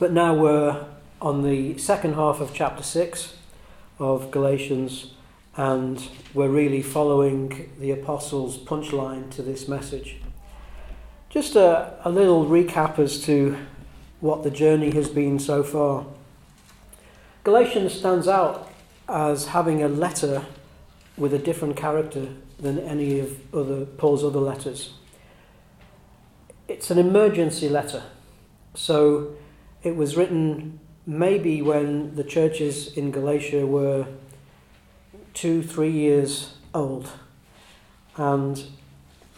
But now we're on the second half of chapter 6 of Galatians, and we're really following the apostles' punchline to this message. Just a little recap as to what the journey has been so far. Galatians stands out as having a letter with a different character than any of Paul's other letters. It's an emergency letter, so it was written maybe when the churches in Galatia were 2-3 years old, and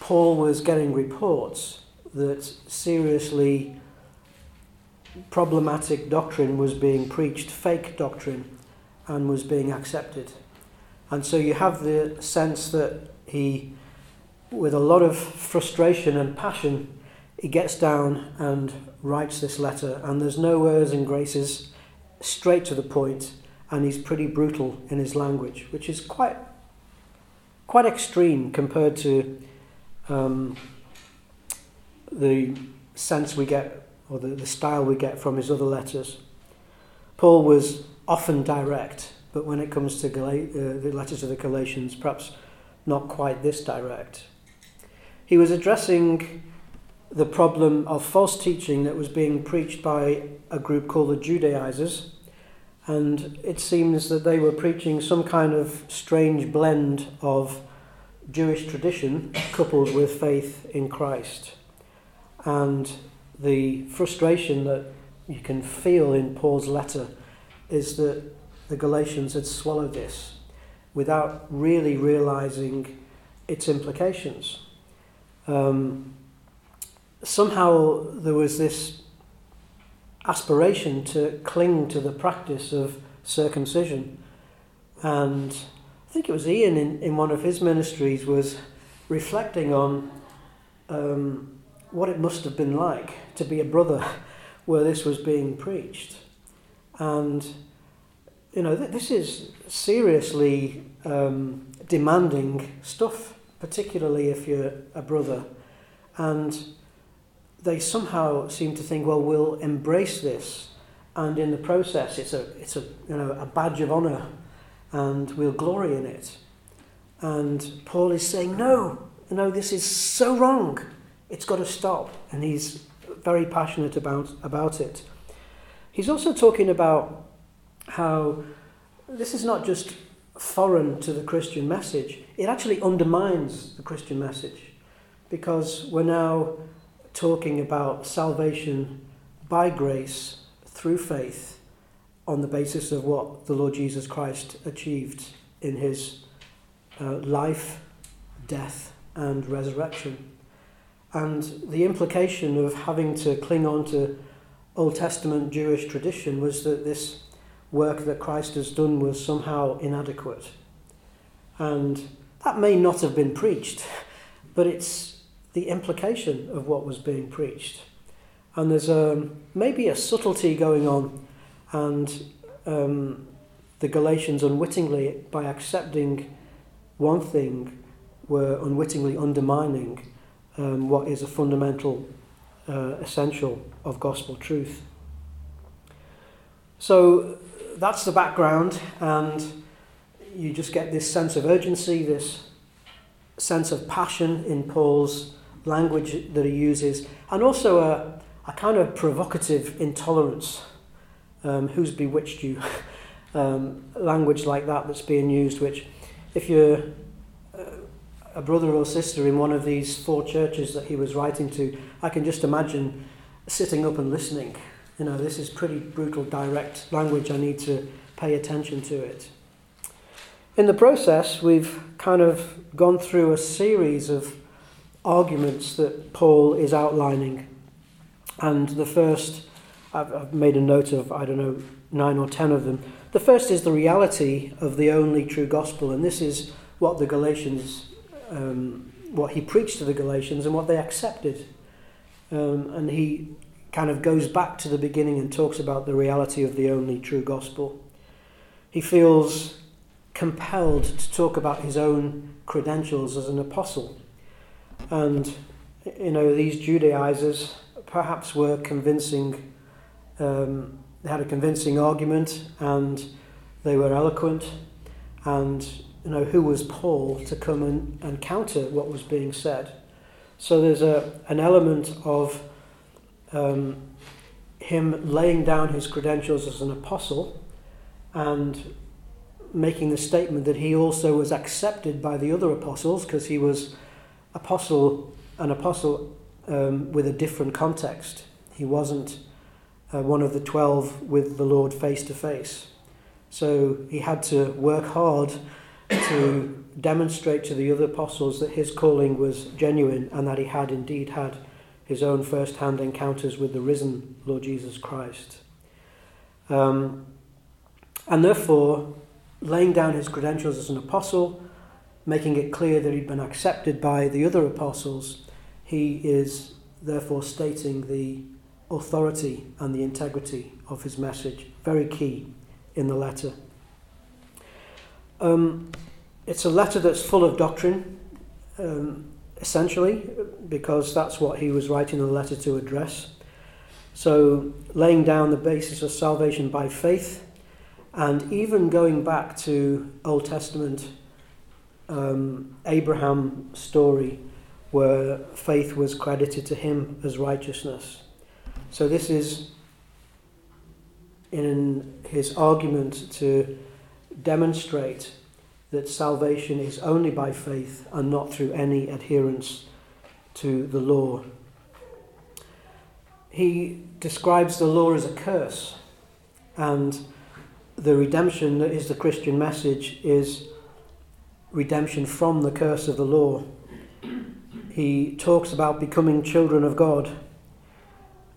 Paul was getting reports that seriously problematic doctrine was being preached, fake doctrine, and was being accepted. And so you have the sense that he, with a lot of frustration and passion, he gets down and writes this letter, and there's no airs and graces, straight to the point, and he's pretty brutal in his language, which is quite extreme compared to the sense we get, or the style we get from his other letters. Paul was often direct, but when it comes to the letters to the Galatians, perhaps not quite this direct. He was addressing the problem of false teaching that was being preached by a group called the Judaizers, and it seems that they were preaching some kind of strange blend of Jewish tradition coupled with faith in Christ. And the frustration that you can feel in Paul's letter is that the Galatians had swallowed this without really realizing its implications. Somehow there was this aspiration to cling to the practice of circumcision, and I think it was Ian in one of his ministries was reflecting on what it must have been like to be a brother where this was being preached. And you know, this is seriously demanding stuff, particularly if you're a brother. And they somehow seem to think, well, we'll embrace this, and in the process, it's a a badge of honor, and we'll glory in it. And Paul is saying, no, this is so wrong. It's got to stop, and he's very passionate about it. He's also talking about how this is not just foreign to the Christian message, it actually undermines the Christian message, because we're now talking about salvation by grace through faith on the basis of what the Lord Jesus Christ achieved in his life, death, and resurrection. And the implication of having to cling on to Old Testament Jewish tradition was that this work that Christ has done was somehow inadequate. And that may not have been preached, but it's the implication of what was being preached. And there's maybe a subtlety going on, and the Galatians unwittingly, by accepting one thing, were unwittingly undermining what is a fundamental essential of gospel truth. So that's the background, and you just get this sense of urgency, this sense of passion in Paul's language that he uses, and also a kind of provocative intolerance. Who's bewitched you? Language like that's being used, which if you're a brother or sister in one of these 4 churches that he was writing to, I can just imagine sitting up and listening. This is pretty brutal, direct language. I need to pay attention to it. In the process, we've kind of gone through a series of arguments that Paul is outlining. And the first, I've made a note of, 9 or 10 of them. The first is the reality of the only true gospel. And this is what the Galatians, what he preached to the Galatians and what they accepted. And he kind of goes back to the beginning and talks about the reality of the only true gospel. He feels compelled to talk about his own credentials as an apostle. And, these Judaizers perhaps were convincing They had a convincing argument, and they were eloquent. And you know, who was Paul to come and counter what was being said? So there's an element of him laying down his credentials as an apostle and making the statement that he also was accepted by the other apostles, because he was an apostle with a different context. He wasn't one of the 12 with the Lord face to face. So he had to work hard to demonstrate to the other apostles that his calling was genuine and that he had indeed had his own first-hand encounters with the risen Lord Jesus Christ. And therefore, laying down his credentials as an apostle, making it clear that he'd been accepted by the other apostles, he is therefore stating the authority and the integrity of his message. Very key in the letter. It's a letter that's full of doctrine, essentially, because that's what he was writing the letter to address. So laying down the basis of salvation by faith, and even going back to Old Testament Abraham's story, where faith was credited to him as righteousness. So this is in his argument to demonstrate that salvation is only by faith and not through any adherence to the law. He describes the law as a curse, and the redemption that is the Christian message is redemption from the curse of the law. He talks about becoming children of God,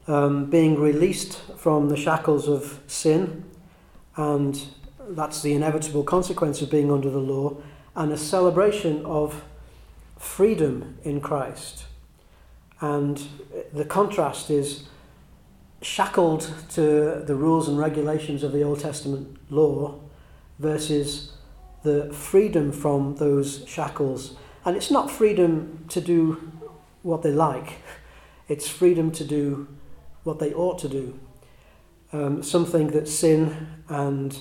being released from the shackles of sin, and that's the inevitable consequence of being under the law, and a celebration of freedom in Christ. And the contrast is shackled to the rules and regulations of the Old Testament law versus the freedom from those shackles. And it's not freedom to do what they like. It's freedom to do what they ought to do. Something that sin and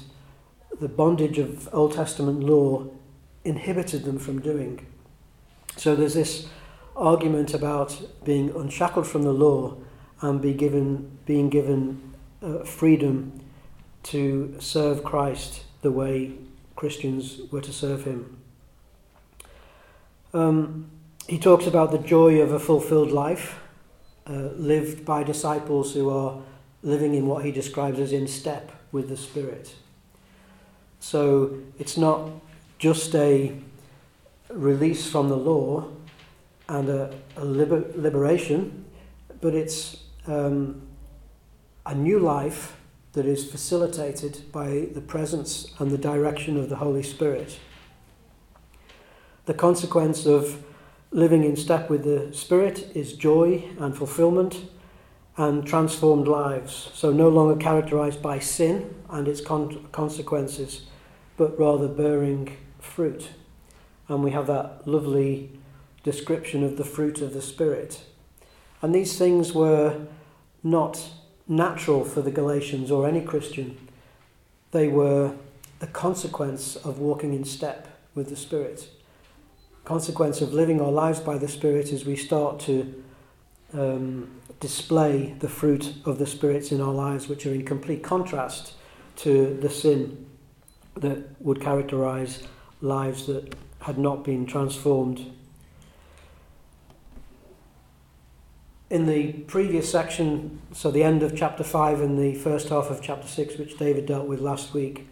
the bondage of Old Testament law inhibited them from doing. So there's this argument about being unshackled from the law and being given freedom to serve Christ the way Christians were to serve him. He talks about the joy of a fulfilled life, lived by disciples who are living in what he describes as in step with the Spirit. So it's not just a release from the law and a liberation, but it's a new life that is facilitated by the presence and the direction of the Holy Spirit. The consequence of living in step with the Spirit is joy and fulfillment and transformed lives. So no longer characterized by sin and its consequences, but rather bearing fruit. And we have that lovely description of the fruit of the Spirit. And these things were not natural for the Galatians or any Christian. They were the consequence of walking in step with the Spirit. Consequence of living our lives by the Spirit is we start to display the fruit of the Spirit in our lives, which are in complete contrast to the sin that would characterize lives that had not been transformed. In the previous section, so the end of chapter 5 and the first half of chapter 6, which David dealt with last week,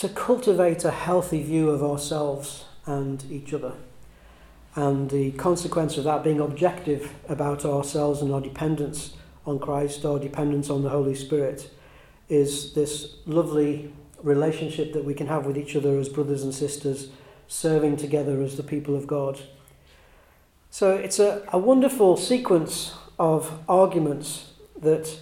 to cultivate a healthy view of ourselves and each other, and the consequence of that being objective about ourselves and our dependence on Christ, our dependence on the Holy Spirit, is this lovely relationship that we can have with each other as brothers and sisters, serving together as the people of God. So it's a wonderful sequence of arguments that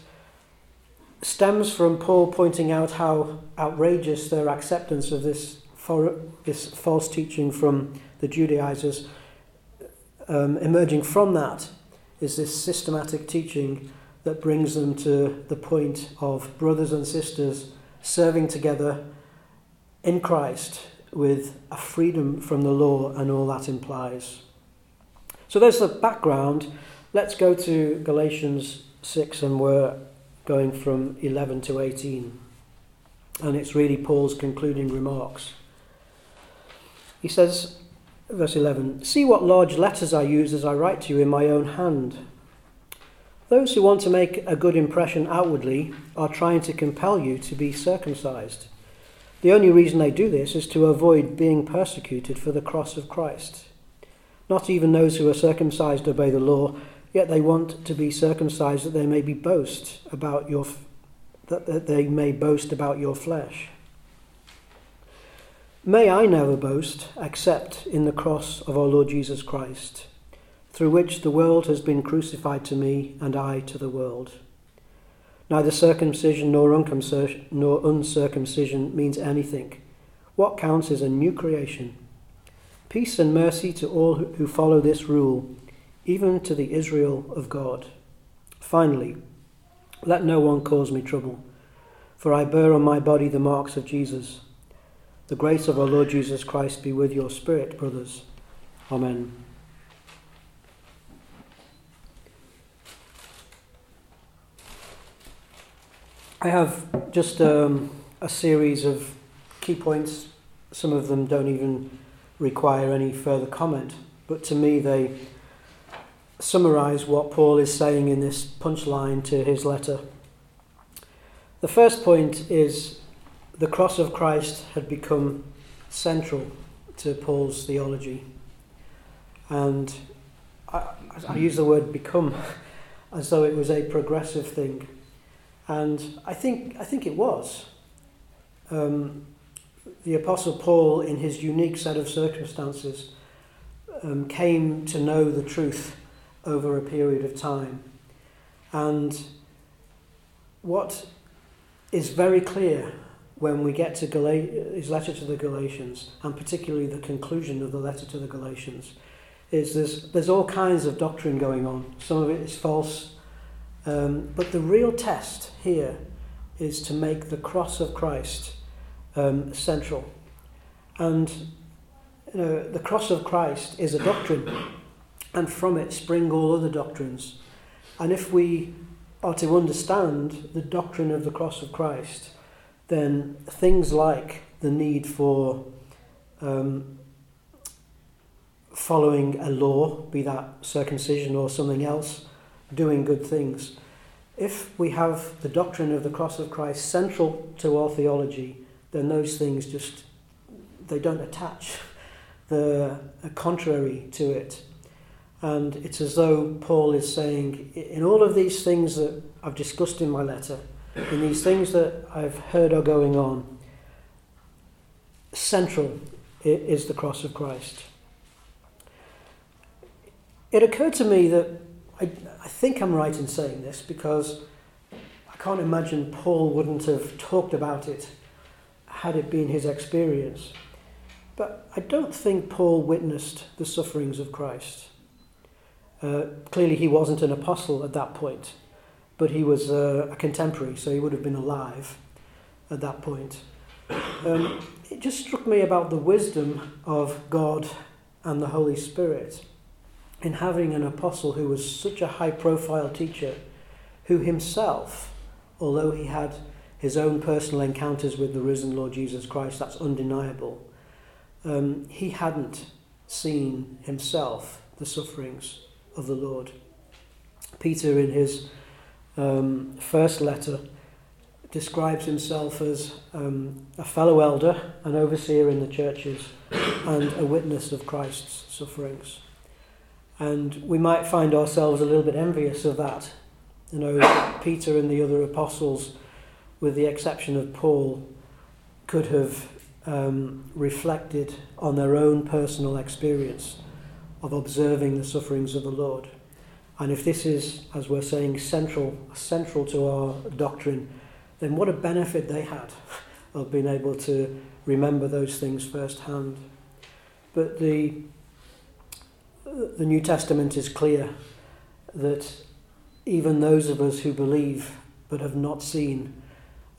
stems from Paul pointing out how outrageous their acceptance of this false teaching from the Judaizers, emerging from that is this systematic teaching that brings them to the point of brothers and sisters serving together in Christ with a freedom from the law and all that implies. So there's the background. Let's go to Galatians 6, and we're going from 11 to 18. And it's really Paul's concluding remarks. He says, verse 11, "See what large letters I use as I write to you in my own hand. Those who want to make a good impression outwardly are trying to compel you to be circumcised. The only reason they do this is to avoid being persecuted for the cross of Christ. Not even those who are circumcised obey the law, yet they want to be circumcised that they may boast about your flesh. May I never boast except in the cross of our Lord Jesus Christ, through which the world has been crucified to me and I to the world. Neither circumcision nor uncircumcision means anything. What counts is a new creation. Peace and mercy to all who follow this rule, even to the Israel of God. Finally, let no one cause me trouble, for I bear on my body the marks of Jesus. The grace of our Lord Jesus Christ be with your spirit, brothers. Amen." I have just a series of key points. Some of them don't even require any further comment, but to me they summarise what Paul is saying in this punchline to his letter. The first point is the cross of Christ had become central to Paul's theology. And I use the word "become" as though it was a progressive thing. And I think it was. The Apostle Paul, in his unique set of circumstances, came to know the truth over a period of time. And what is very clear when we get to his letter to the Galatians, and particularly the conclusion of the letter to the Galatians, is there's all kinds of doctrine going on. Some of it is false, but the real test here is to make the cross of Christ central. And you know, the cross of Christ is a doctrine, and from it spring all other doctrines. And if we are to understand the doctrine of the cross of Christ, then things like the need for following a law, be that circumcision or something else, doing good things. If we have the doctrine of the cross of Christ central to our theology, then those things just, they don't attach. They're contrary to it. And it's as though Paul is saying, in all of these things that I've discussed in my letter, in these things that I've heard are going on, central is the cross of Christ. It occurred to me that, I think I'm right in saying this, because I can't imagine Paul wouldn't have talked about it had it been his experience. But I don't think Paul witnessed the sufferings of Christ. Clearly he wasn't an apostle at that point, but he was a contemporary, so he would have been alive at that point. It just struck me about the wisdom of God and the Holy Spirit in having an apostle who was such a high-profile teacher, who himself, although he had his own personal encounters with the risen Lord Jesus Christ, that's undeniable, he hadn't seen himself the sufferings of the Lord. Peter, in his first letter, describes himself as a fellow elder, an overseer in the churches, and a witness of Christ's sufferings. And we might find ourselves a little bit envious of that. You know, Peter and the other apostles, with the exception of Paul, could have reflected on their own personal experience of observing the sufferings of the Lord. And if this is, as we're saying, central to our doctrine, then what a benefit they had of being able to remember those things firsthand. But the New Testament is clear that even those of us who believe but have not seen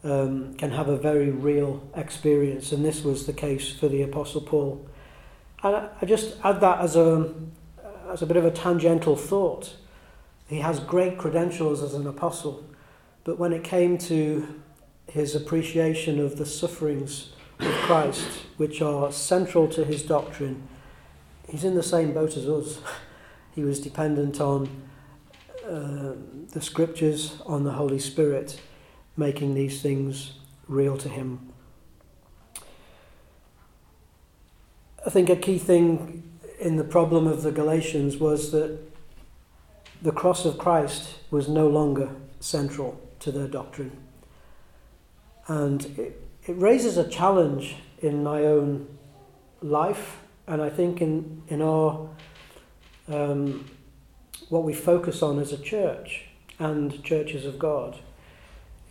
can have a very real experience, and this was the case for the Apostle Paul. And I just add that as a bit of a tangential thought. He has great credentials as an apostle, but when it came to his appreciation of the sufferings of Christ, which are central to his doctrine, he's in the same boat as us. He was dependent on the scriptures, on the Holy Spirit, making these things real to him. I think a key thing in the problem of the Galatians was that the cross of Christ was no longer central to their doctrine. And it raises a challenge in my own life, and I think in our what we focus on as a church and churches of God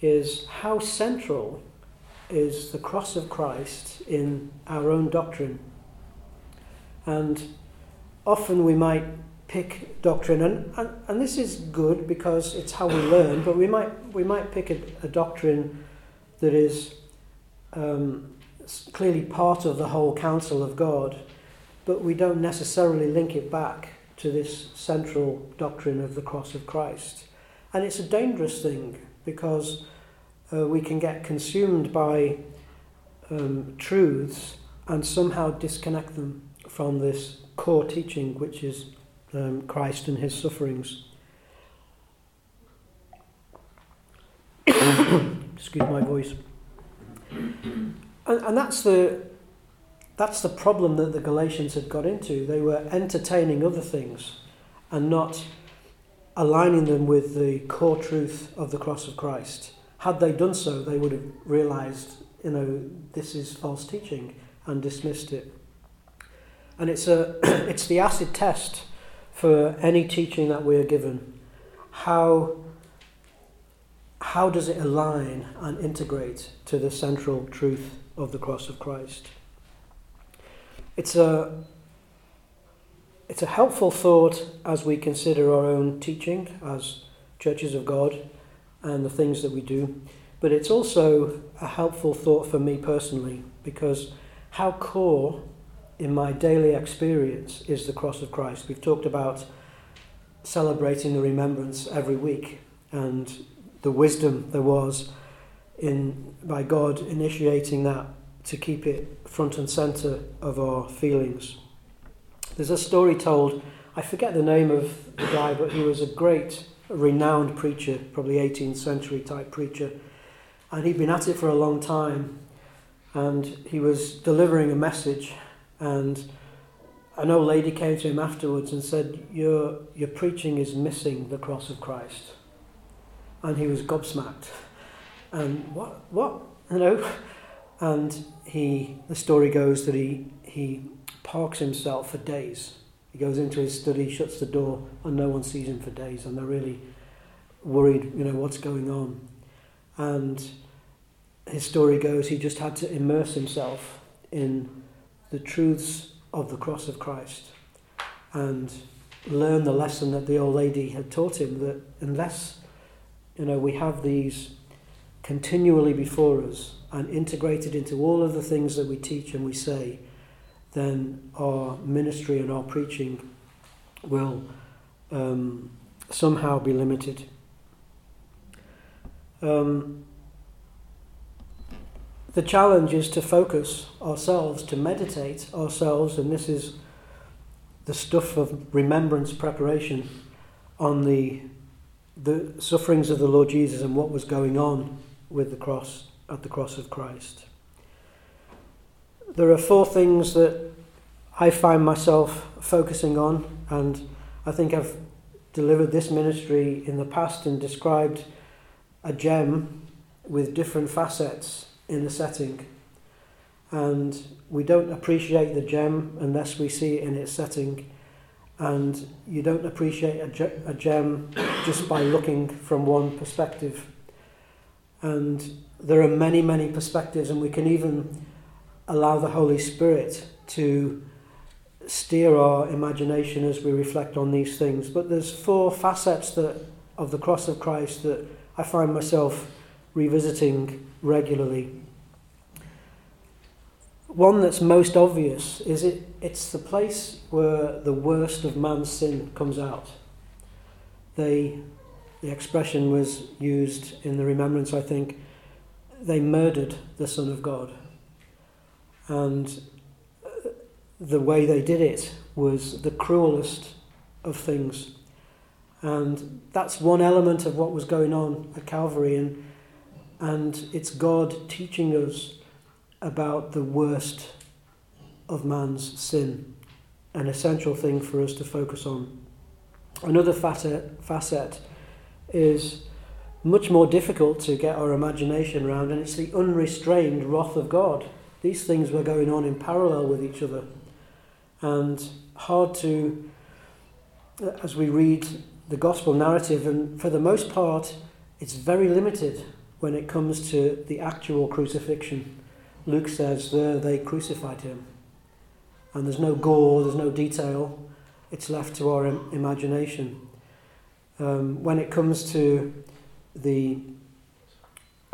is how central is the cross of Christ in our own doctrine. And often we might pick doctrine, and this is good because it's how we learn, but we might pick a doctrine that is clearly part of the whole counsel of God, but we don't necessarily link it back to this central doctrine of the cross of Christ. And it's a dangerous thing because we can get consumed by truths and somehow disconnect them from this core teaching, which is Christ and his sufferings. Excuse my voice. And that's the problem that the Galatians had got into. They were entertaining other things and not aligning them with the core truth of the cross of Christ. Had they done so, they would have realised, this is false teaching, and dismissed it. And it's the acid test for any teaching that we are given. How does it align and integrate to the central truth of the cross of Christ? It's a helpful thought as we consider our own teaching as churches of God and the things that we do, but it's also a helpful thought for me personally, because how core in my daily experience is the cross of Christ? We've talked about celebrating the remembrance every week and the wisdom there was by God initiating that to keep it front and centre of our feelings. There's a story told, I forget the name of the guy, but he was a great, renowned preacher, probably 18th century type preacher, and he'd been at it for a long time, and he was delivering a message, and an old lady came to him afterwards and said, your preaching is missing the cross of Christ. And he was gobsmacked. And what? And the story goes that he parks himself for days. He goes into his study, shuts the door, and no one sees him for days, and they're really worried, what's going on. And his story goes he just had to immerse himself in the truths of the cross of Christ and learn the lesson that the old lady had taught him, that unless we have these continually before us and integrated into all of the things that we teach and we say, then our ministry and our preaching will somehow be limited. The challenge is to focus ourselves, to meditate ourselves, and this is the stuff of remembrance preparation, on the sufferings of the Lord Jesus and what was going on with the cross, at the cross of Christ. There are four things that I find myself focusing on, and I think I've delivered this ministry in the past and described a gem with different facets in the setting. And we don't appreciate the gem unless we see it in its setting. And you don't appreciate a gem just by looking from one perspective. And there are many, many perspectives, and we can even allow the Holy Spirit to steer our imagination as we reflect on these things. But there's four facets of the cross of Christ that I find myself revisiting regularly. One that's most obvious is it's the place where the worst of man's sin comes out. The expression was used in the remembrance, I think, they murdered the Son of God. And the way they did it was the cruelest of things. And that's one element of what was going on at Calvary. And it's God teaching us about the worst of man's sin, an essential thing for us to focus on. Another facet is much more difficult to get our imagination around, and it's the unrestrained wrath of God. These things were going on in parallel with each other, and hard to, as we read the gospel narrative, and for the most part, it's very limited when it comes to the actual crucifixion. Luke says there they crucified him. And there's no gore, there's no detail. It's left to our imagination. When it comes to the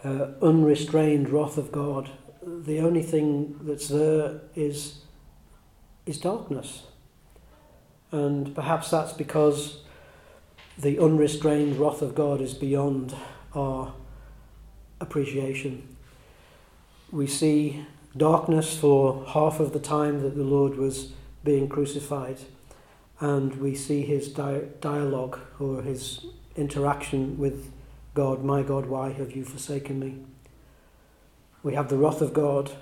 unrestrained wrath of God, the only thing that's there is darkness. And perhaps that's because the unrestrained wrath of God is beyond our appreciation. We see darkness for half of the time that the Lord was being crucified, and we see his dialogue or his interaction with God. My God, why have you forsaken me? We have the wrath of God,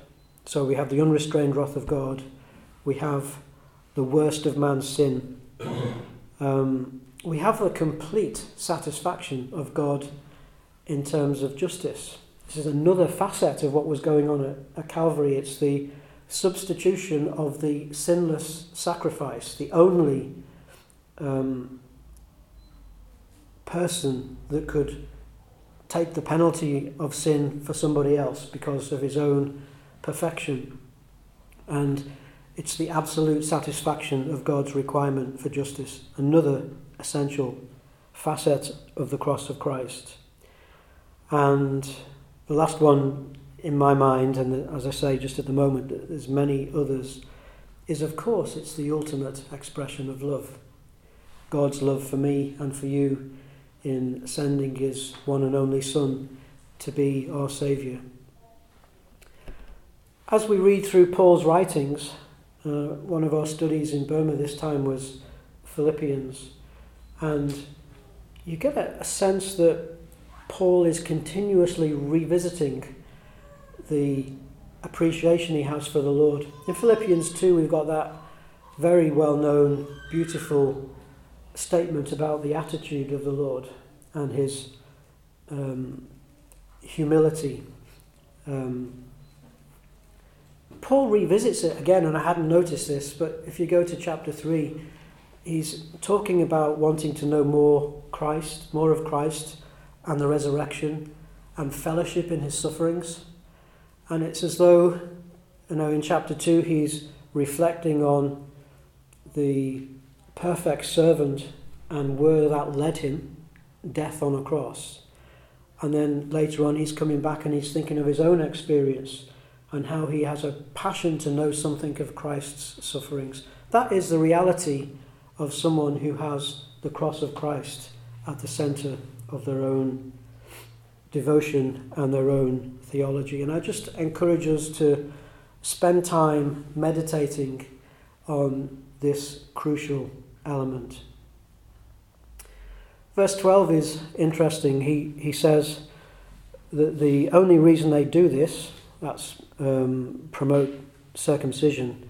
so we have the unrestrained wrath of God. We have the worst of man's sin. We have the complete satisfaction of God in terms of justice. This is another facet of what was going on at Calvary. It's the substitution of the sinless sacrifice, the only person that could take the penalty of sin for somebody else because of his own perfection. And it's the absolute satisfaction of God's requirement for justice, another essential facet of the cross of Christ. And the last one in my mind, and as I say just at the moment, there's many others, is of course it's the ultimate expression of love. God's love for me and for you in sending his one and only Son to be our Saviour. As we read through Paul's writings, one of our studies in Burma this time was Philippians, and you get a sense that Paul is continuously revisiting the appreciation he has for the Lord. In Philippians 2, we've got that very well-known, beautiful statement about the attitude of the Lord and his humility. Paul revisits it again, and I hadn't noticed this, but if you go to chapter 3, he's talking about wanting to know more of Christ, and the resurrection, and fellowship in his sufferings. And it's as though, in chapter 2, he's reflecting on the perfect servant and where that led him, death on a cross. And then later on, he's coming back and he's thinking of his own experience and how he has a passion to know something of Christ's sufferings. That is the reality of someone who has the cross of Christ at the centre of their own devotion and their own theology. And I just encourage us to spend time meditating on this crucial element. Verse 12 is interesting. He says that the only reason they do this, that's promote circumcision,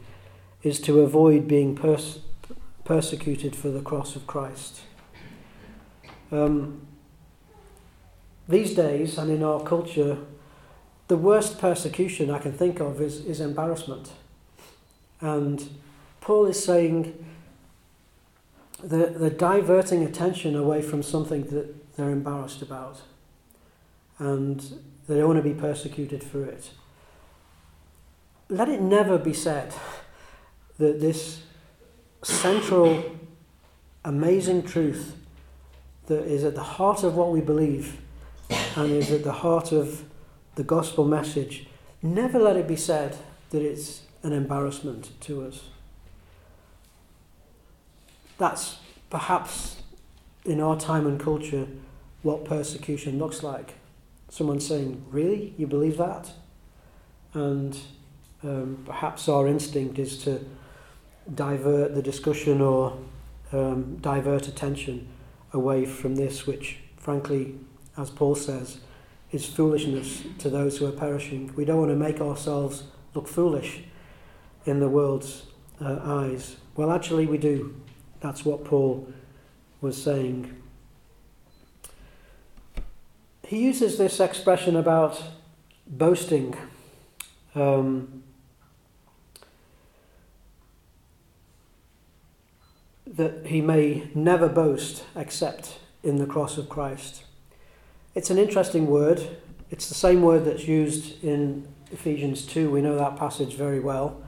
is to avoid being persecuted for the cross of Christ. These days, and in our culture, the worst persecution I can think of is embarrassment. And Paul is saying that they're diverting attention away from something that they're embarrassed about. And they don't want to be persecuted for it. Let it never be said that this central, amazing truth that is at the heart of what we believe and is at the heart of the gospel message. Never let it be said that it's an embarrassment to us. That's perhaps, in our time and culture, what persecution looks like. Someone saying, really? You believe that? And perhaps our instinct is to divert the discussion or divert attention away from this, which, frankly, as Paul says, is foolishness to those who are perishing. We don't want to make ourselves look foolish in the world's eyes. Well, actually, we do. That's what Paul was saying. He uses this expression about boasting. That he may never boast except in the cross of Christ. It's an interesting word. It's the same word that's used in Ephesians 2. We know that passage very well.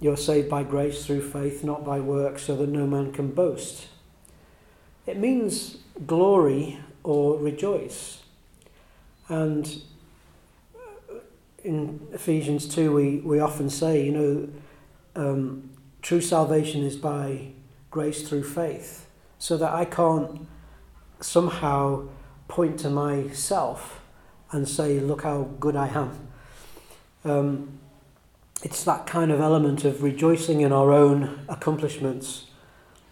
You're saved by grace through faith, not by works, so that no man can boast. It means glory or rejoice. And in Ephesians 2, we often say, true salvation is by grace through faith, so that I can't somehow point to myself and say, look how good I am. It's that kind of element of rejoicing in our own accomplishments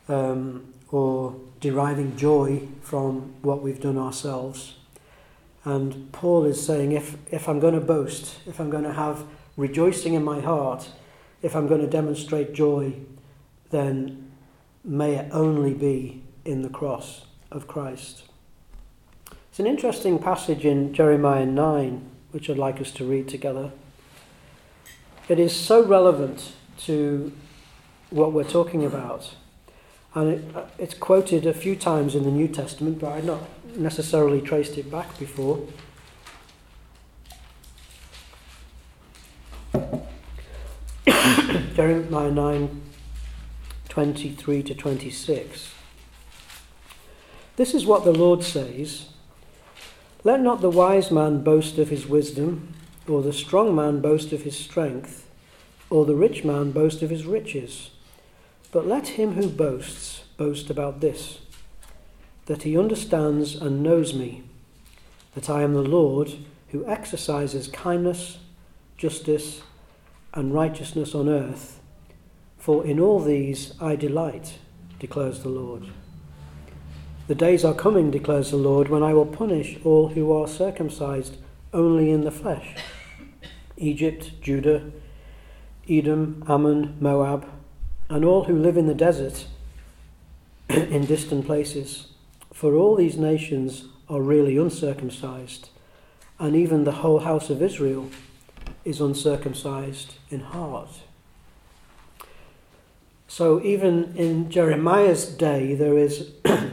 or deriving joy from what we've done ourselves. And Paul is saying, if I'm going to boast, if I'm going to have rejoicing in my heart, if I'm going to demonstrate joy, then may it only be in the cross of Christ. It's an interesting passage in Jeremiah 9, which I'd like us to read together. It is so relevant to what we're talking about. And it's quoted a few times in the New Testament, but I've not necessarily traced it back before. Jeremiah 9:23-26. This is what the Lord says: Let not the wise man boast of his wisdom, or the strong man boast of his strength, or the rich man boast of his riches. But let him who boasts boast about this, that he understands and knows me, that I am the Lord who exercises kindness, justice, and righteousness on earth, for in all these I delight, declares the Lord. The days are coming, declares the Lord, when I will punish all who are circumcised only in the flesh: Egypt, Judah, Edom, Ammon, Moab, and all who live in the desert in distant places. For all these nations are really uncircumcised, and even the whole house of Israel is uncircumcised in heart. So even in Jeremiah's day, there is a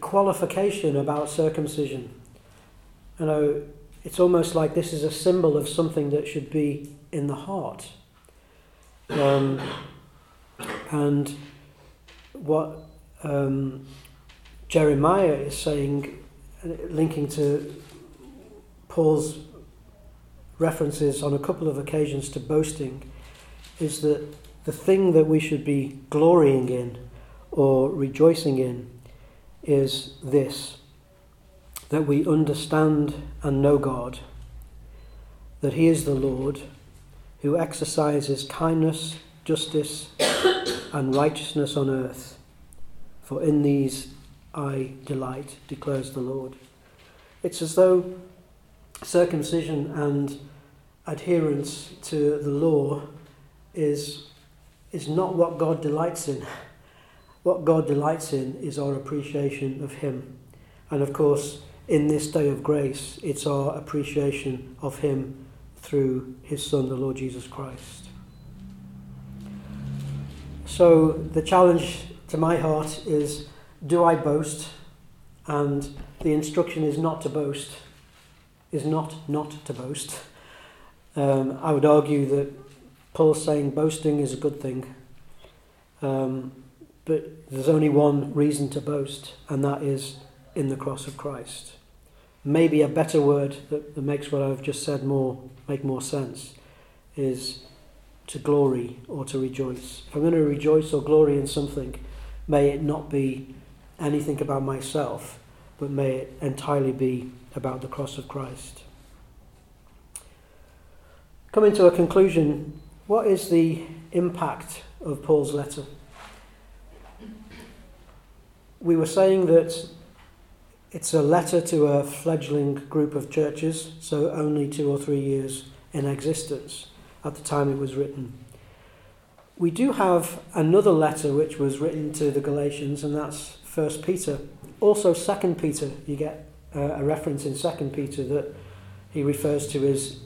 qualification about circumcision. You know, it's almost like this is a symbol of something that should be in the heart. And what Jeremiah is saying, linking to Paul's references on a couple of occasions to boasting, is that the thing that we should be glorying in or rejoicing in is this: that we understand and know God, that He is the Lord who exercises kindness, justice, and righteousness on earth, for in these I delight, declares the Lord. It's as though circumcision and adherence to the law is not what God delights in. What God delights in is our appreciation of Him. And of course, in this day of grace, it's our appreciation of Him through His Son, the Lord Jesus Christ. So the challenge to my heart is, do I boast? And the instruction is not to boast, is not to boast. I would argue that Paul's saying boasting is a good thing. But there's only one reason to boast, and that is in the cross of Christ. Maybe a better word that makes what I've just said make more sense is to glory or to rejoice. If I'm going to rejoice or glory in something, may it not be anything about myself, but may it entirely be about the cross of Christ. Coming to a conclusion, what is the impact of Paul's letter? We were saying that it's a letter to a fledgling group of churches, so only 2 or 3 years in existence at the time it was written. We do have another letter which was written to the Galatians, and that's 1 Peter. Also 2 Peter, you get a reference in 2 Peter that he refers to as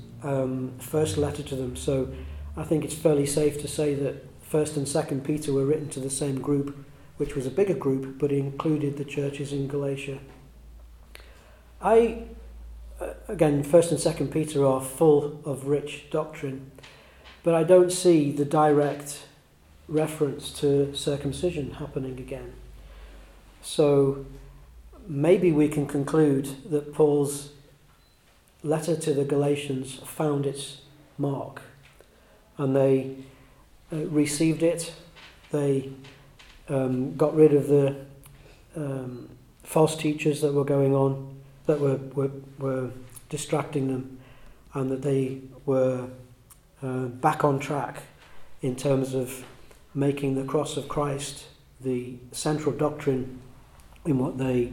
first letter to them. So I think it's fairly safe to say that 1 and 2 Peter were written to the same group, which was a bigger group, but included the churches in Galatia. Again, 1 and 2 Peter are full of rich doctrine, but I don't see the direct reference to circumcision happening again. So maybe we can conclude that Paul's letter to the Galatians found its mark, and they received it, they got rid of the false teachers that were going on, that were distracting them, and that they were back on track in terms of making the cross of Christ the central doctrine in what they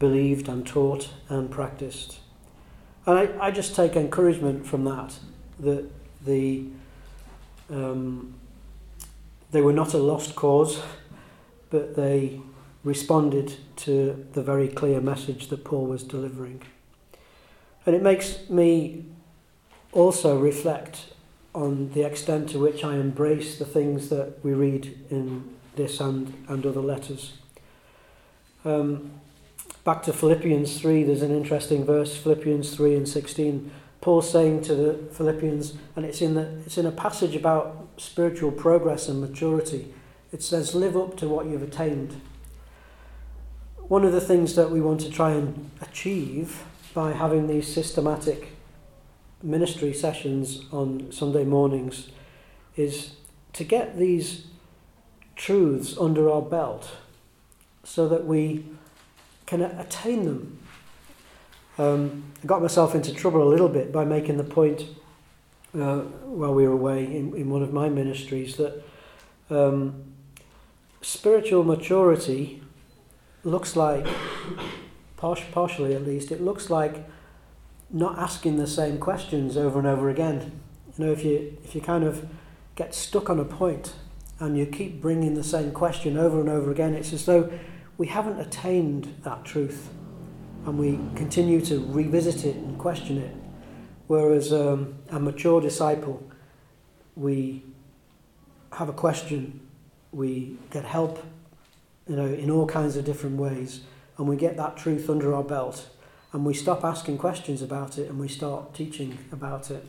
believed and taught and practiced. And I just take encouragement from that they were not a lost cause, but they responded to the very clear message that Paul was delivering. And it makes me also reflect on the extent to which I embrace the things that we read in this and other letters. Back to Philippians 3, there's an interesting verse, Philippians 3 and 16. Paul's saying to the Philippians, and it's in a passage about spiritual progress and maturity, it says, live up to what you've attained. One of the things that we want to try and achieve by having these systematic ministry sessions on Sunday mornings is to get these truths under our belt so that we can attain them. I got myself into trouble a little bit by making the point while we were away in one of my ministries that spiritual maturity looks like, partially at least, it looks like not asking the same questions over and over again. You know, if you kind of get stuck on a point and you keep bringing the same question over and over again, it's as though we haven't attained that truth and we continue to revisit it and question it. Whereas a mature disciple, we have a question, we get help, you know, in all kinds of different ways, and we get that truth under our belt, and we stop asking questions about it, and we start teaching about it.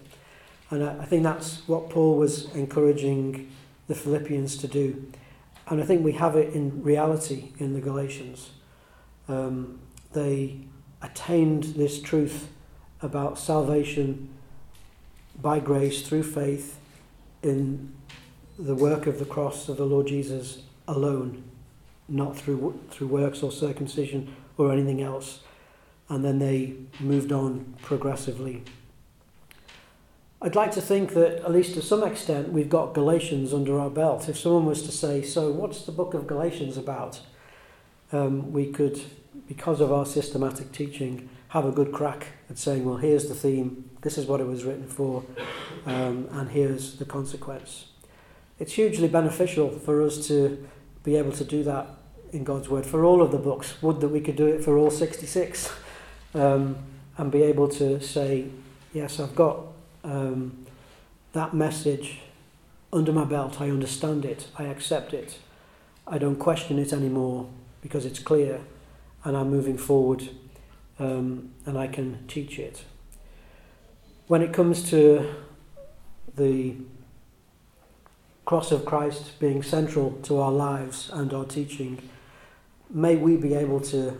And I think that's what Paul was encouraging the Philippians to do. And I think we have it in reality in the Galatians. They attained this truth about salvation by grace through faith in the work of the cross of the Lord Jesus alone, not through works or circumcision or anything else. And then they moved on progressively. I'd like to think that, at least to some extent, we've got Galatians under our belt. If someone was to say, so what's the book of Galatians about? We could, because of our systematic teaching, have a good crack at saying, well, here's the theme, this is what it was written for, and here's the consequence. It's hugely beneficial for us to be able to do that in God's Word for all of the books. Would that we could do it for all 66 and be able to say, yes, I've got that message under my belt. I understand it. I accept it. I don't question it anymore because it's clear and I'm moving forward and I can teach it. When it comes to the cross of Christ being central to our lives and our teaching, may we be able to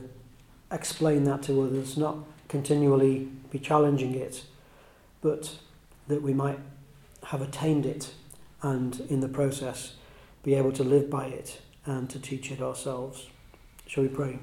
explain that to others, not continually be challenging it, but that we might have attained it and in the process be able to live by it and to teach it ourselves. Shall we pray?